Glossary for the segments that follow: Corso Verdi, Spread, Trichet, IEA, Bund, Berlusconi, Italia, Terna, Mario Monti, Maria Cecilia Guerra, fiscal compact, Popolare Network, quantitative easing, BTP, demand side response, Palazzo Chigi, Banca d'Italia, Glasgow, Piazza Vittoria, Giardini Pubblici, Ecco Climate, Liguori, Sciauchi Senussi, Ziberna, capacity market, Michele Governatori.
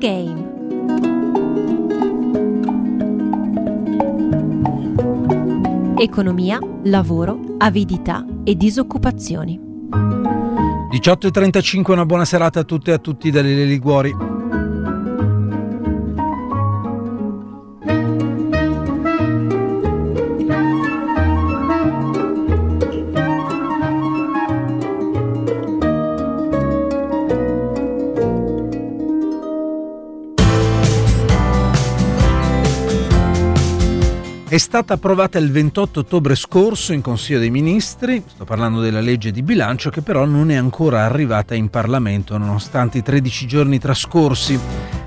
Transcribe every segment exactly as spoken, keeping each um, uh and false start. Game. Economia, lavoro, avidità e disoccupazioni. diciotto e trentacinque, una buona serata a tutte e a tutti dalle Liguori. È stata approvata il ventotto ottobre scorso in Consiglio dei Ministri, sto parlando della legge di bilancio, che però non è ancora arrivata in Parlamento nonostante i tredici giorni trascorsi.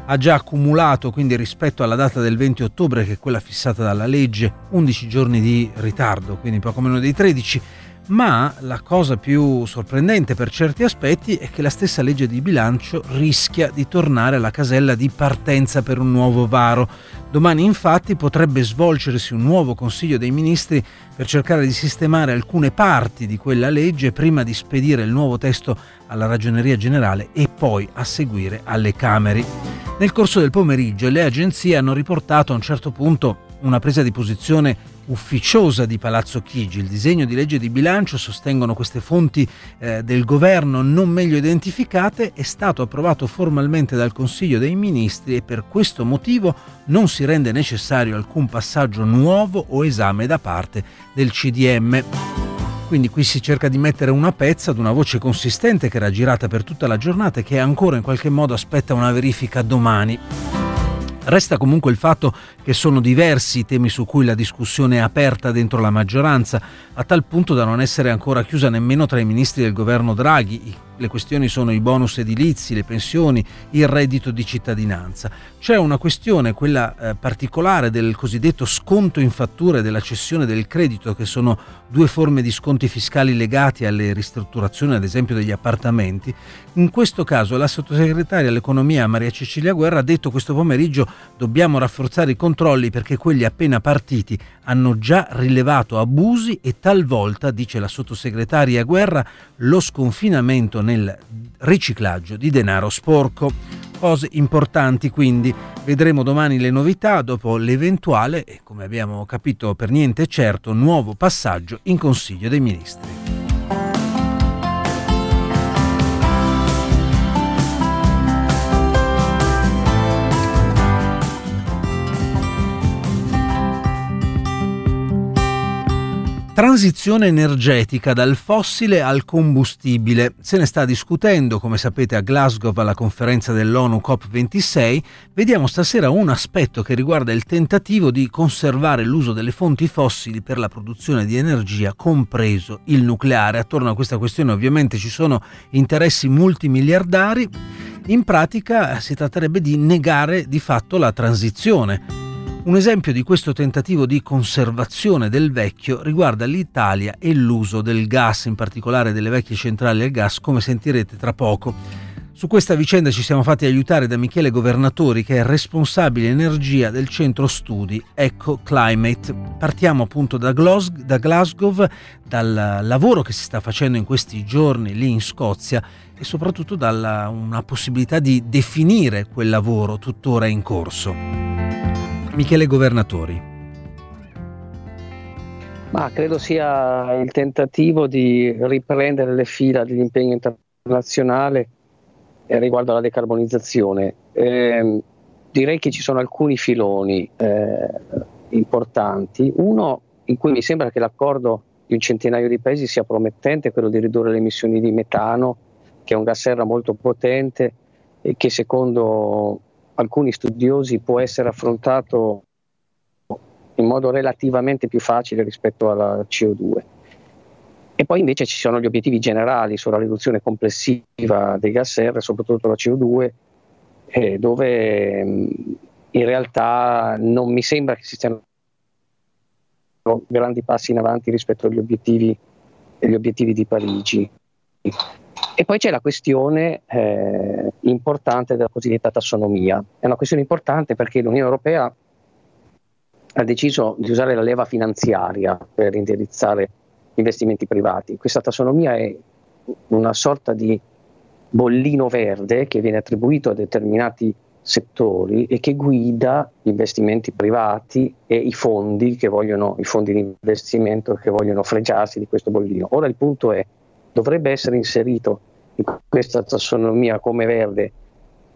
Ha già accumulato, quindi, rispetto alla data del venti ottobre, che è quella fissata dalla legge, undici giorni di ritardo, quindi poco meno dei tredici. Ma la cosa più sorprendente per certi aspetti è che la stessa legge di bilancio rischia di tornare alla casella di partenza per un nuovo varo. Domani, infatti, potrebbe svolgersi un nuovo Consiglio dei Ministri per cercare di sistemare alcune parti di quella legge prima di spedire il nuovo testo alla Ragioneria Generale e poi a seguire alle Camere. Nel corso del pomeriggio le agenzie hanno riportato a un certo punto una presa di posizione ufficiosa di Palazzo Chigi. Il disegno di legge di bilancio, sostengono queste fonti eh, del governo non meglio identificate, è stato approvato formalmente dal Consiglio dei Ministri e per questo motivo non si rende necessario alcun passaggio nuovo o esame da parte del C D M. Quindi qui si cerca di mettere una pezza ad una voce consistente che era girata per tutta la giornata e che ancora in qualche modo aspetta una verifica domani. Resta comunque il fatto che sono diversi i temi su cui la discussione è aperta dentro la maggioranza, a tal punto da non essere ancora chiusa nemmeno tra i ministri del governo Draghi. Le questioni sono i bonus edilizi, le pensioni, il reddito di cittadinanza. C'è una questione, quella eh, particolare del cosiddetto sconto in fattura e della cessione del credito, che sono due forme di sconti fiscali legati alle ristrutturazioni, ad esempio, degli appartamenti. In questo caso la sottosegretaria all'economia Maria Cecilia Guerra ha detto questo pomeriggio: dobbiamo rafforzare i controlli perché quelli appena partiti hanno già rilevato abusi e talvolta, dice la sottosegretaria Guerra, lo sconfinamento nel riciclaggio di denaro sporco. Cose importanti, quindi. Vedremo domani le novità dopo l'eventuale, e come abbiamo capito per niente certo, nuovo passaggio in Consiglio dei Ministri. Transizione energetica dal fossile al combustibile. Se ne sta discutendo, come sapete, a Glasgow alla conferenza dell'ONU COP ventisei. Vediamo stasera un aspetto che riguarda il tentativo di conservare l'uso delle fonti fossili per la produzione di energia, compreso il nucleare. Attorno a questa questione ovviamente ci sono interessi multimiliardari. In pratica si tratterebbe di negare di fatto la transizione. Un esempio di questo tentativo di conservazione del vecchio riguarda l'Italia e l'uso del gas, in particolare delle vecchie centrali al gas, come sentirete tra poco. Su questa vicenda ci siamo fatti aiutare da Michele Governatori, che è responsabile energia del centro studi Ecco Climate. Partiamo appunto da Glasgow, da Glasgow, dal lavoro che si sta facendo in questi giorni lì in Scozia e soprattutto dalla una possibilità di definire quel lavoro tuttora in corso. Michele Governatori. Ma credo sia il tentativo di riprendere le fila dell'impegno internazionale riguardo alla decarbonizzazione. Eh, direi che ci sono alcuni filoni eh, importanti. Uno in cui mi sembra che l'accordo di un centinaio di paesi sia promettente, quello di ridurre le emissioni di metano, che è un gas serra molto potente e che, secondo alcuni studiosi, può essere affrontato in modo relativamente più facile rispetto alla C O due. E poi invece ci sono gli obiettivi generali sulla riduzione complessiva dei gas serra, soprattutto la C O due, eh, dove in realtà non mi sembra che si stiano grandi passi in avanti rispetto agli obiettivi, agli obiettivi di Parigi. E poi c'è la questione eh, importante della cosiddetta tassonomia. È una questione importante perché l'Unione Europea ha deciso di usare la leva finanziaria per indirizzare gli investimenti privati. Questa tassonomia è una sorta di bollino verde che viene attribuito a determinati settori e che guida gli investimenti privati e i fondi che vogliono, i fondi di investimento che vogliono fregiarsi di questo bollino. Ora il punto è, dovrebbe essere inserito in questa tassonomia come verde,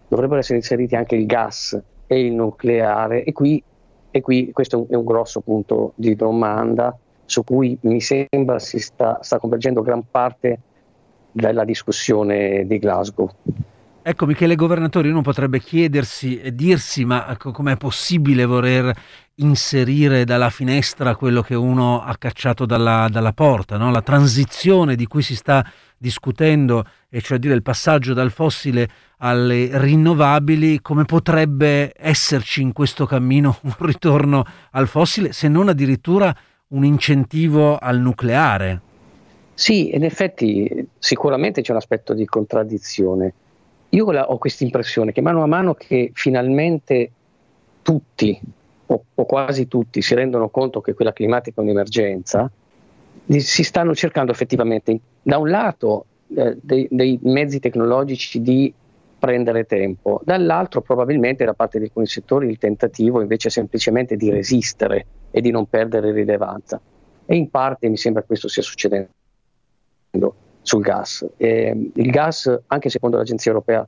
dovrebbero essere inseriti anche il gas e il nucleare, e qui, e qui questo è un grosso punto di domanda su cui mi sembra si sta, sta convergendo gran parte della discussione di Glasgow. Ecco, Michele Governatori, uno potrebbe chiedersi e dirsi, ma com'è possibile voler inserire dalla finestra quello che uno ha cacciato dalla, dalla porta, no? La transizione di cui si sta discutendo, e cioè dire il passaggio dal fossile alle rinnovabili, come potrebbe esserci in questo cammino un ritorno al fossile, se non addirittura un incentivo al nucleare? Sì, in effetti sicuramente c'è un aspetto di contraddizione. Io ho questa impressione che mano a mano che finalmente tutti o, o quasi tutti si rendono conto che quella climatica è un'emergenza, si stanno cercando effettivamente da un lato eh, dei, dei mezzi tecnologici di prendere tempo, dall'altro probabilmente da parte di alcuni settori il tentativo invece semplicemente di resistere e di non perdere rilevanza, e in parte mi sembra questo stia succedendo sul gas. Eh, il gas, anche secondo l'agenzia europea,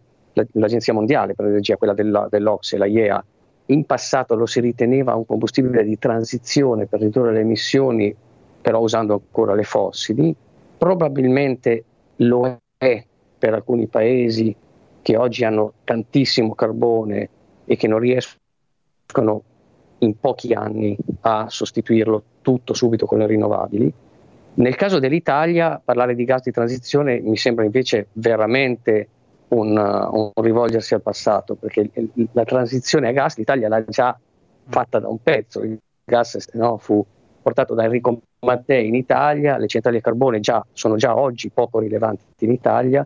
l'agenzia mondiale per l'energia, quella della, dell'O C S E, la I E A, in passato lo si riteneva un combustibile di transizione per ridurre le emissioni, però usando ancora le fossili, probabilmente lo è per alcuni paesi che oggi hanno tantissimo carbone e che non riescono in pochi anni a sostituirlo tutto subito con le rinnovabili. Nel caso dell'Italia parlare di gas di transizione mi sembra invece veramente un, un rivolgersi al passato, perché la transizione a gas l'Italia l'ha già fatta da un pezzo. Il gas, no, fu portato da Enrico Mattei in Italia, le centrali a carbone già, sono già oggi poco rilevanti in Italia.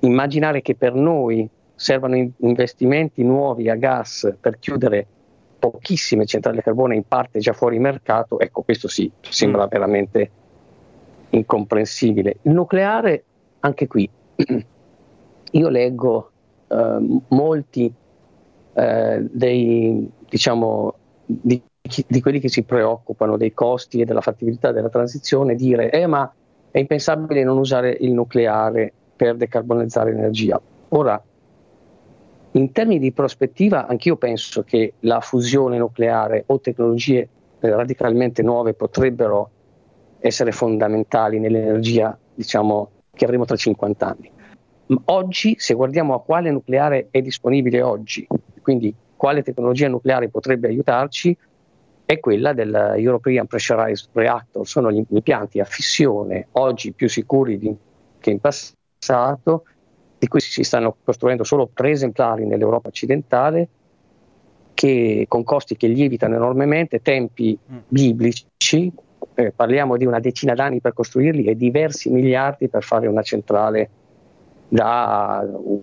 Immaginare che per noi servano investimenti nuovi a gas per chiudere pochissime centrali a carbone in parte già fuori mercato, ecco questo sì, sembra veramente incomprensibile. Il nucleare, anche qui, io leggo eh, molti eh, dei, diciamo, di, chi, di quelli che si preoccupano dei costi e della fattibilità della transizione dire eh, ma è impensabile non usare il nucleare per decarbonizzare l'energia. Ora, in termini di prospettiva, anch'io penso che la fusione nucleare o tecnologie eh, radicalmente nuove potrebbero essere fondamentali nell'energia, diciamo, che avremo tra cinquanta anni. Oggi, se guardiamo a quale nucleare è disponibile oggi, quindi quale tecnologia nucleare potrebbe aiutarci, è quella dell'European Pressurized Reactor, sono gli impianti a fissione oggi più sicuri di, che in passato, di cui si stanno costruendo solo tre esemplari nell'Europa occidentale, che, con costi che lievitano enormemente, tempi biblici. Eh, parliamo di una decina d'anni per costruirli e diversi miliardi per fare una centrale da un,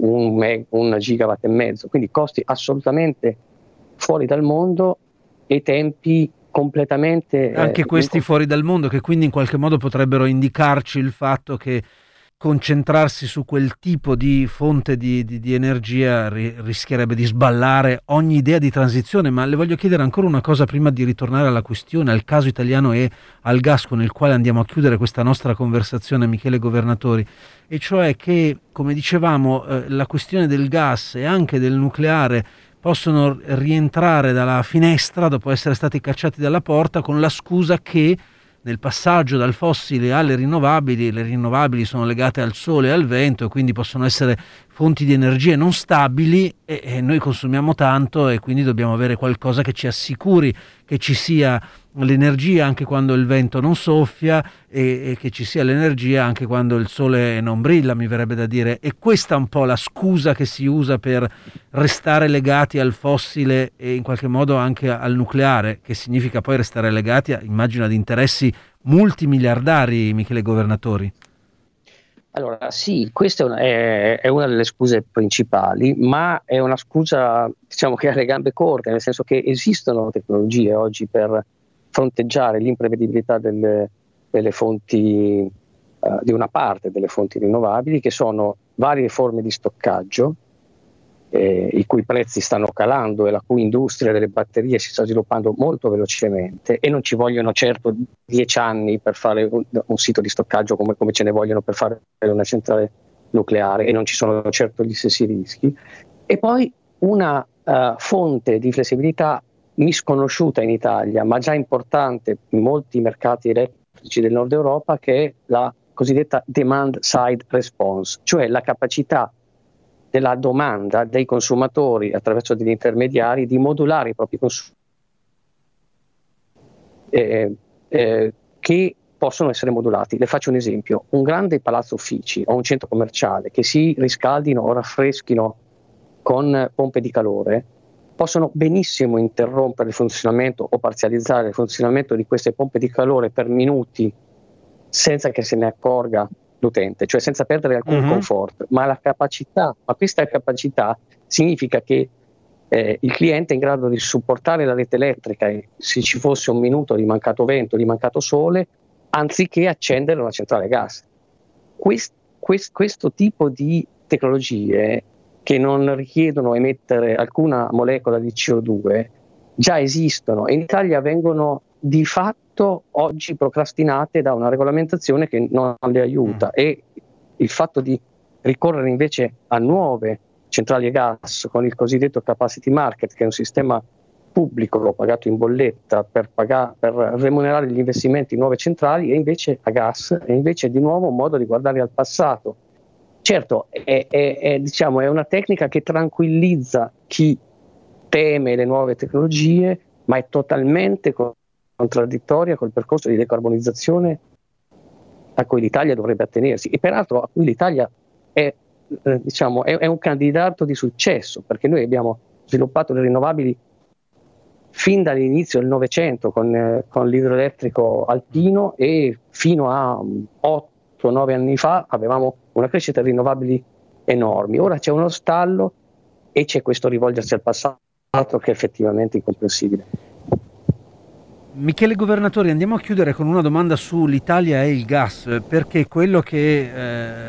un, me, un gigawatt e mezzo, quindi costi assolutamente fuori dal mondo e tempi completamente… Anche eh, questi in... fuori dal mondo, che quindi in qualche modo potrebbero indicarci il fatto che concentrarsi su quel tipo di fonte di, di, di energia ri, rischierebbe di sballare ogni idea di transizione. Ma le voglio chiedere ancora una cosa prima di ritornare alla questione, al caso italiano e al gas, con il quale andiamo a chiudere questa nostra conversazione, Michele Governatori, e cioè che, come dicevamo, eh, la questione del gas e anche del nucleare possono rientrare dalla finestra dopo essere stati cacciati dalla porta, con la scusa che nel passaggio dal fossile alle rinnovabili, le rinnovabili sono legate al sole e al vento e quindi possono essere fonti di energie non stabili, e, e noi consumiamo tanto e quindi dobbiamo avere qualcosa che ci assicuri che ci sia l'energia anche quando il vento non soffia e, e che ci sia l'energia anche quando il sole non brilla, mi verrebbe da dire. E questa è un po' la scusa che si usa per restare legati al fossile e in qualche modo anche al nucleare, che significa poi restare legati, a, immagino, ad interessi multimiliardari, Michele Governatori. Allora sì, questa è una, è, è una delle scuse principali, ma è una scusa, diciamo, che ha le gambe corte, nel senso che esistono tecnologie oggi per fronteggiare l'imprevedibilità delle, delle fonti, eh, di una parte delle fonti rinnovabili, che sono varie forme di stoccaggio, eh, i cui prezzi stanno calando e la cui industria delle batterie si sta sviluppando molto velocemente, e non ci vogliono certo dieci anni per fare un, un sito di stoccaggio come, come ce ne vogliono per fare una centrale nucleare, e non ci sono certo gli stessi rischi. E poi una uh, fonte di flessibilità misconosciuta in Italia, ma già importante in molti mercati elettrici del nord Europa, che è la cosiddetta demand side response, cioè la capacità della domanda dei consumatori attraverso degli intermediari di modulare i propri consumi, eh, eh, che possono essere modulati. Le faccio un esempio: un grande palazzo uffici o un centro commerciale che si riscaldino o raffreschino con pompe di calore possono benissimo interrompere il funzionamento o parzializzare il funzionamento di queste pompe di calore per minuti senza che se ne accorga l'utente, cioè senza perdere alcun uh-huh. comfort, ma la capacità, ma questa capacità significa che eh, il cliente è in grado di supportare la rete elettrica e, se ci fosse un minuto di mancato vento, di mancato sole, anziché accendere una centrale gas. Quest, quest, questo tipo di tecnologie, che non richiedono emettere alcuna molecola di C O due, già esistono, e in Italia vengono di fatto oggi procrastinate da una regolamentazione che non le aiuta, e il fatto di ricorrere invece a nuove centrali a gas con il cosiddetto capacity market, che è un sistema pubblico, l'ho pagato in bolletta per, pagare, per remunerare gli investimenti in nuove centrali, e invece a gas, e invece di nuovo un modo di guardare al passato. Certo, è, è, è, diciamo, è una tecnica che tranquillizza chi teme le nuove tecnologie, ma è totalmente contraddittoria col percorso di decarbonizzazione a cui l'Italia dovrebbe attenersi, e peraltro a cui l'Italia è, eh, diciamo, è, è un candidato di successo, perché noi abbiamo sviluppato le rinnovabili fin dall'inizio del Novecento con, eh, con l'idroelettrico alpino, e fino a otto nove anni fa avevamo una crescita di rinnovabili enormi. Ora c'è uno stallo e c'è questo rivolgersi al passato che è effettivamente incomprensibile. Michele Governatori, andiamo a chiudere con una domanda sull'Italia e il gas, perché quello che eh,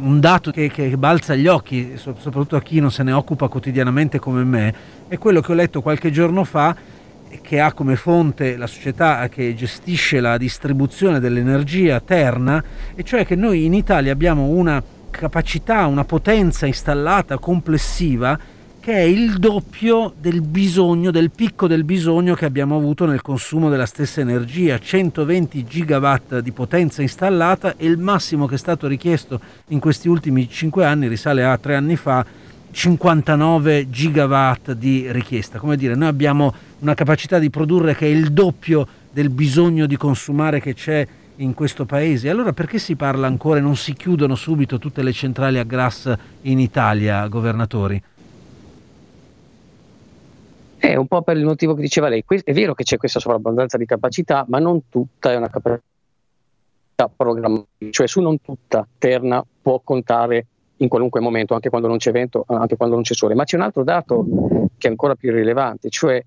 un dato che, che balza gli occhi, so, soprattutto a chi non se ne occupa quotidianamente come me, è quello che ho letto qualche giorno fa, che ha come fonte la società che gestisce la distribuzione dell'energia, Terna, e cioè che noi in Italia abbiamo una capacità, una potenza installata complessiva che è il doppio del bisogno, del picco del bisogno che abbiamo avuto nel consumo della stessa energia, centoventi gigawatt di potenza installata, e il massimo che è stato richiesto in questi ultimi cinque anni risale a tre anni fa, cinquantanove gigawatt di richiesta. Come dire, noi abbiamo una capacità di produrre che è il doppio del bisogno di consumare che c'è in questo paese. Allora perché si parla ancora e non si chiudono subito tutte le centrali a gas in Italia, Governatori? È un po' per il motivo che diceva lei. È vero che c'è questa sovrabbondanza di capacità, ma non tutta è una capacità programmata, cioè su non tutta Terna può contare in qualunque momento, anche quando non c'è vento, anche quando non c'è sole. Ma c'è un altro dato che è ancora più rilevante, cioè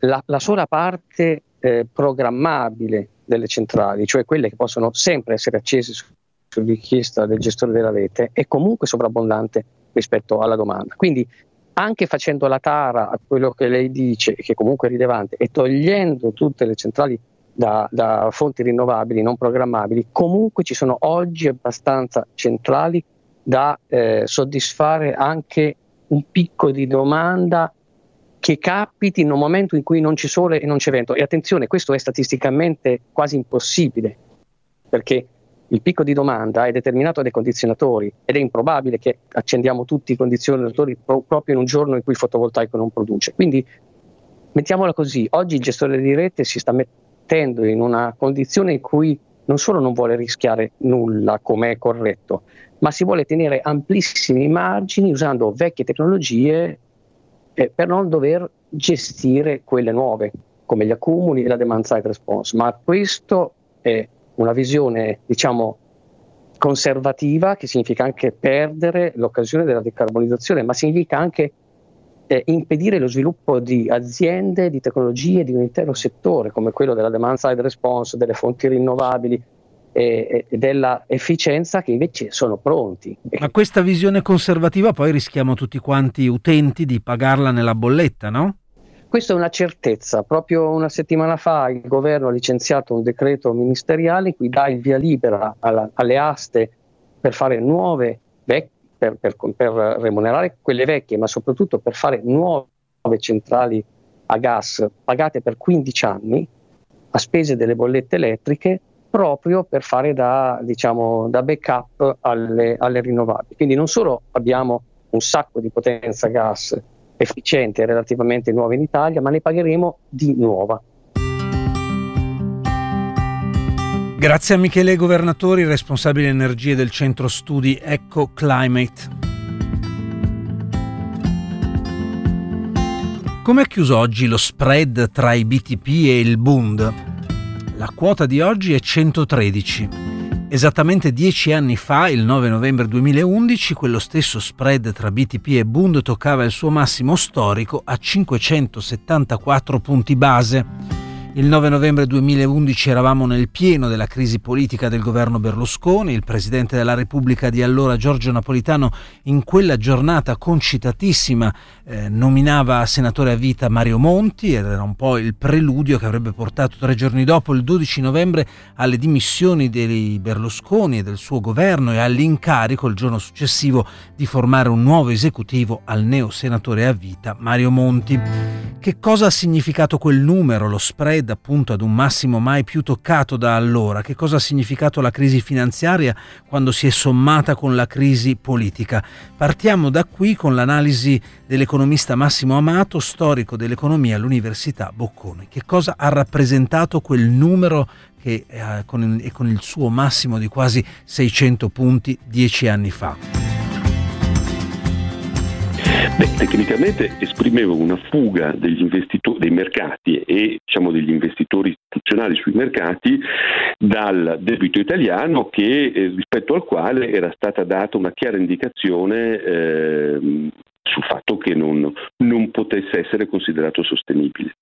la, la sola parte eh, programmabile delle centrali, cioè quelle che possono sempre essere accese su, su richiesta del gestore della rete, è comunque sovrabbondante rispetto alla domanda. Quindi, anche facendo la tara a quello che lei dice, che comunque è rilevante, e togliendo tutte le centrali da, da fonti rinnovabili non programmabili, comunque ci sono oggi abbastanza centrali da eh, soddisfare anche un picco di domanda che capiti in un momento in cui non c'è sole e non c'è vento. E attenzione, questo è statisticamente quasi impossibile, perché il picco di domanda è determinato dai condizionatori, ed è improbabile che accendiamo tutti i condizionatori pro- proprio in un giorno in cui il fotovoltaico non produce. Quindi, mettiamola così, oggi il gestore di rete si sta mettendo in una condizione in cui non solo non vuole rischiare nulla, come è corretto, ma si vuole tenere amplissimi margini usando vecchie tecnologie eh, per non dover gestire quelle nuove, come gli accumuli e la demand side response. Ma questo è una visione, diciamo, conservativa, che significa anche perdere l'occasione della decarbonizzazione, ma significa anche eh, impedire lo sviluppo di aziende, di tecnologie, di un intero settore come quello della demand side response, delle fonti rinnovabili, e della efficienza che invece sono pronti. Ma questa visione conservativa poi rischiamo tutti quanti utenti di pagarla nella bolletta, no? Questa è una certezza. Proprio una settimana fa il governo ha licenziato un decreto ministeriale in cui dà il via libera alla, alle aste per fare nuove vecchie, per, per, per remunerare quelle vecchie, ma soprattutto per fare nuove centrali a gas pagate per quindici anni a spese delle bollette elettriche, proprio per fare da, diciamo, da backup alle, alle rinnovabili. Quindi non solo abbiamo un sacco di potenza gas efficiente e relativamente nuova in Italia, ma ne pagheremo di nuova. Grazie a Michele Governatori, responsabile energie del centro studi Ecco Climate. Com'è chiuso oggi lo spread tra i B T P e il Bund? La quota di oggi è centotredici. Esattamente dieci anni fa, il nove novembre duemilaundici, quello stesso spread tra B T P e Bund toccava il suo massimo storico a cinquecentosettantaquattro punti base. Il nove novembre duemilaundici eravamo nel pieno della crisi politica del governo Berlusconi. Il presidente della Repubblica di allora, Giorgio Napolitano, in quella giornata concitatissima Eh, nominava senatore a vita Mario Monti, ed era un po' il preludio che avrebbe portato tre giorni dopo, il dodici novembre, alle dimissioni dei Berlusconi e del suo governo e all'incarico il giorno successivo di formare un nuovo esecutivo al neo senatore a vita Mario Monti. Che cosa ha significato quel numero, lo spread appunto ad un massimo mai più toccato da allora? Che cosa ha significato la crisi finanziaria quando si è sommata con la crisi politica? Partiamo da qui con l'analisi dell'economia. Economista Massimo Amato, storico dell'economia all'Università Bocconi. Che cosa ha rappresentato quel numero che eh, con, il, con il suo massimo di quasi seicento punti dieci anni fa? Beh, tecnicamente esprimeva una fuga degli investitori, dei mercati e diciamo degli investitori istituzionali sui mercati dal debito italiano, che eh, rispetto al quale era stata data una chiara indicazione eh, sul fatto che non, non potesse essere considerato sostenibile.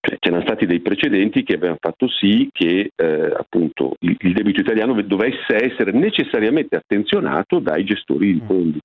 Cioè, c'erano stati dei precedenti che avevano fatto sì che eh, appunto il, il debito italiano dovesse essere necessariamente attenzionato dai gestori di fondi.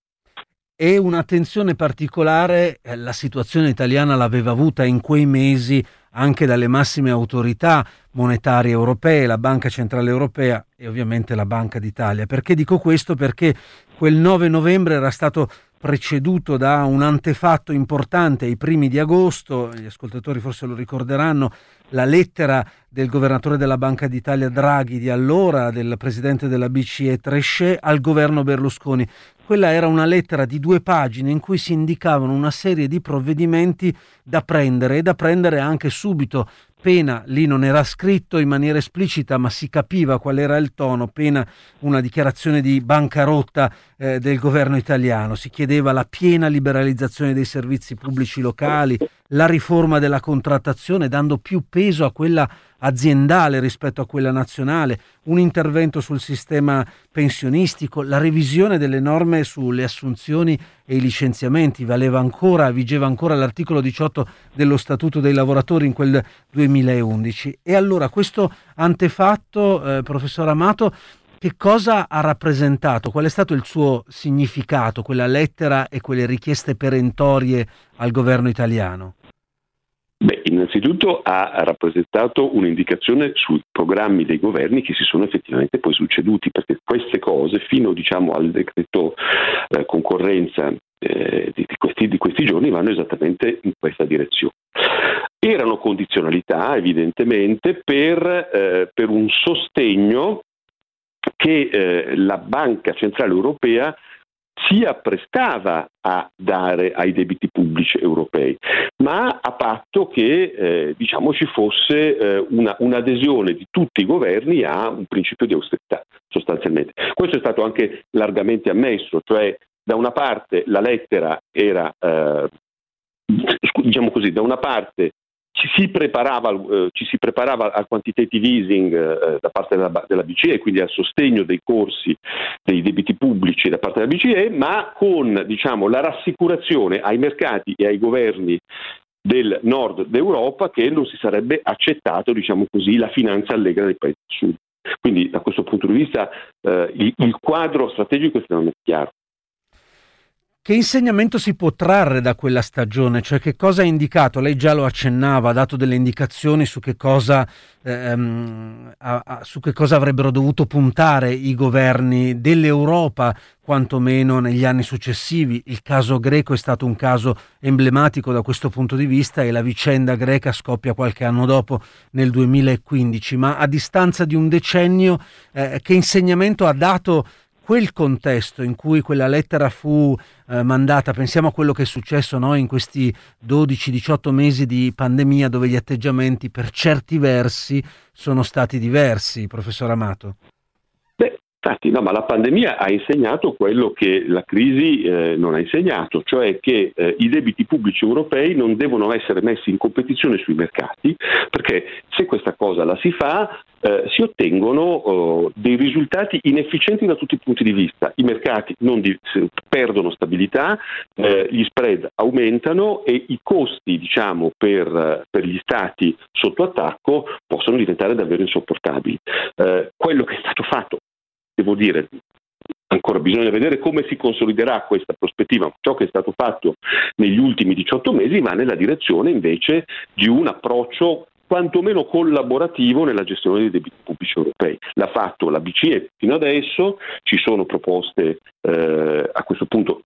E un'attenzione particolare eh, la situazione italiana l'aveva avuta in quei mesi anche dalle massime autorità monetarie europee, la Banca Centrale Europea e ovviamente la Banca d'Italia. Perché dico questo? Perché quel nove novembre era stato preceduto da un antefatto importante ai primi di agosto, gli ascoltatori forse lo ricorderanno, la lettera del governatore della Banca d'Italia Draghi di allora, del presidente della B C E Trichet, al governo Berlusconi. Quella era una lettera di due pagine in cui si indicavano una serie di provvedimenti da prendere e da prendere anche subito. Pena, lì non era scritto in maniera esplicita, ma si capiva qual era il tono, pena una dichiarazione di bancarotta eh, del governo italiano. Si chiedeva la piena liberalizzazione dei servizi pubblici locali, la riforma della contrattazione dando più peso a quella aziendale rispetto a quella nazionale, un intervento sul sistema pensionistico, la revisione delle norme sulle assunzioni e i licenziamenti. Valeva ancora, vigeva ancora l'articolo diciotto dello Statuto dei lavoratori in quel duemilaundici. E allora questo antefatto, eh, professor Amato, che cosa ha rappresentato? Qual è stato il suo significato, quella lettera e quelle richieste perentorie al governo italiano? Beh, innanzitutto ha rappresentato un'indicazione sui programmi dei governi che si sono effettivamente poi succeduti, perché queste cose, fino diciamo al decreto eh, concorrenza eh, di, questi, di questi giorni, vanno esattamente in questa direzione. Erano condizionalità evidentemente per, eh, per un sostegno che eh, la Banca Centrale Europea si apprestava a dare ai debiti pubblici europei, ma a patto che eh, diciamo ci fosse eh, una, un'adesione di tutti i governi a un principio di austerità, sostanzialmente. Questo è stato anche largamente ammesso, cioè da una parte la lettera era, eh, diciamo così, da una parte Ci si, preparava, eh, ci si preparava al quantitative easing eh, da parte della, della B C E, quindi al sostegno dei corsi dei debiti pubblici da parte della B C E, ma con diciamo, la rassicurazione ai mercati e ai governi del nord d'Europa che non si sarebbe accettato diciamo così, la finanza allegra dei paesi del sud. Quindi da questo punto di vista eh, il, il quadro strategico non è chiaro. Che insegnamento si può trarre da quella stagione? Cioè che cosa ha indicato? Lei già lo accennava, ha dato delle indicazioni su che cosa, ehm, a, a, su che cosa avrebbero dovuto puntare i governi dell'Europa, quantomeno negli anni successivi. Il caso greco è stato un caso emblematico da questo punto di vista e la vicenda greca scoppia qualche anno dopo, nel duemilaquindici. Ma a distanza di un decennio, eh, che insegnamento ha dato quel contesto in cui quella lettera fu eh, mandata? Pensiamo a quello che è successo, no? In questi dodici diciotto mesi di pandemia, dove gli atteggiamenti per certi versi sono stati diversi, professor Amato. Beh, infatti, no, ma la pandemia ha insegnato quello che la crisi eh, non ha insegnato, cioè che eh, i debiti pubblici europei non devono essere messi in competizione sui mercati, perché se questa cosa la si fa, Eh, si ottengono eh, dei risultati inefficienti da tutti i punti di vista. I mercati non di, perdono stabilità, eh, gli spread aumentano e i costi, diciamo, per, per gli stati sotto attacco possono diventare davvero insopportabili. Eh, quello che è stato fatto, devo dire, ancora bisogna vedere come si consoliderà questa prospettiva. Ciò che è stato fatto negli ultimi diciotto mesi va nella direzione invece di un approccio quantomeno collaborativo nella gestione dei debiti pubblici europei. L'ha fatto la B C E fino adesso, ci sono proposte eh, a questo punto.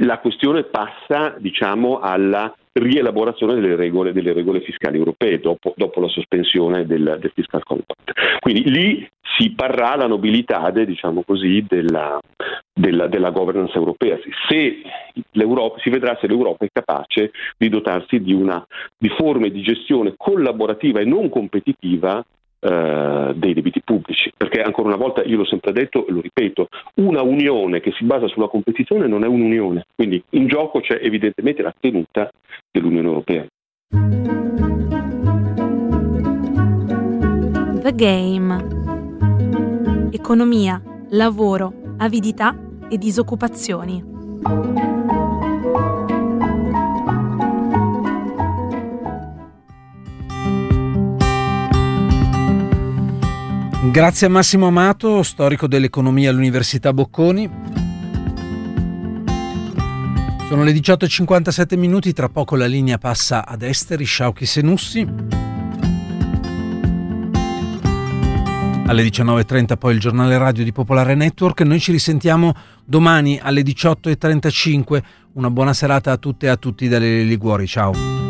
La questione passa, diciamo, alla rielaborazione delle regole delle regole fiscali europee dopo, dopo la sospensione del, del fiscal compact. Quindi lì si parrà la nobilità, diciamo così, della, della, della governance europea. Se l'Europa, si vedrà se l'Europa è capace di dotarsi di una di forme di gestione collaborativa e non competitiva Eh, dei debiti pubblici, perché ancora una volta io l'ho sempre detto e lo ripeto: una unione che si basa sulla competizione non è un'unione, quindi in gioco c'è evidentemente la tenuta dell'Unione Europea. The Game. Economia, lavoro, avidità e disoccupazioni. Grazie a Massimo Amato, storico dell'economia all'Università Bocconi. Sono le diciotto e cinquantasette minuti, tra poco la linea passa ad Esteri, Sciauchi Senussi. Alle diciannove e trenta poi il giornale radio di Popolare Network. Noi ci risentiamo domani alle diciotto e trentacinque. Una buona serata a tutte e a tutti dalle Liguori. Ciao.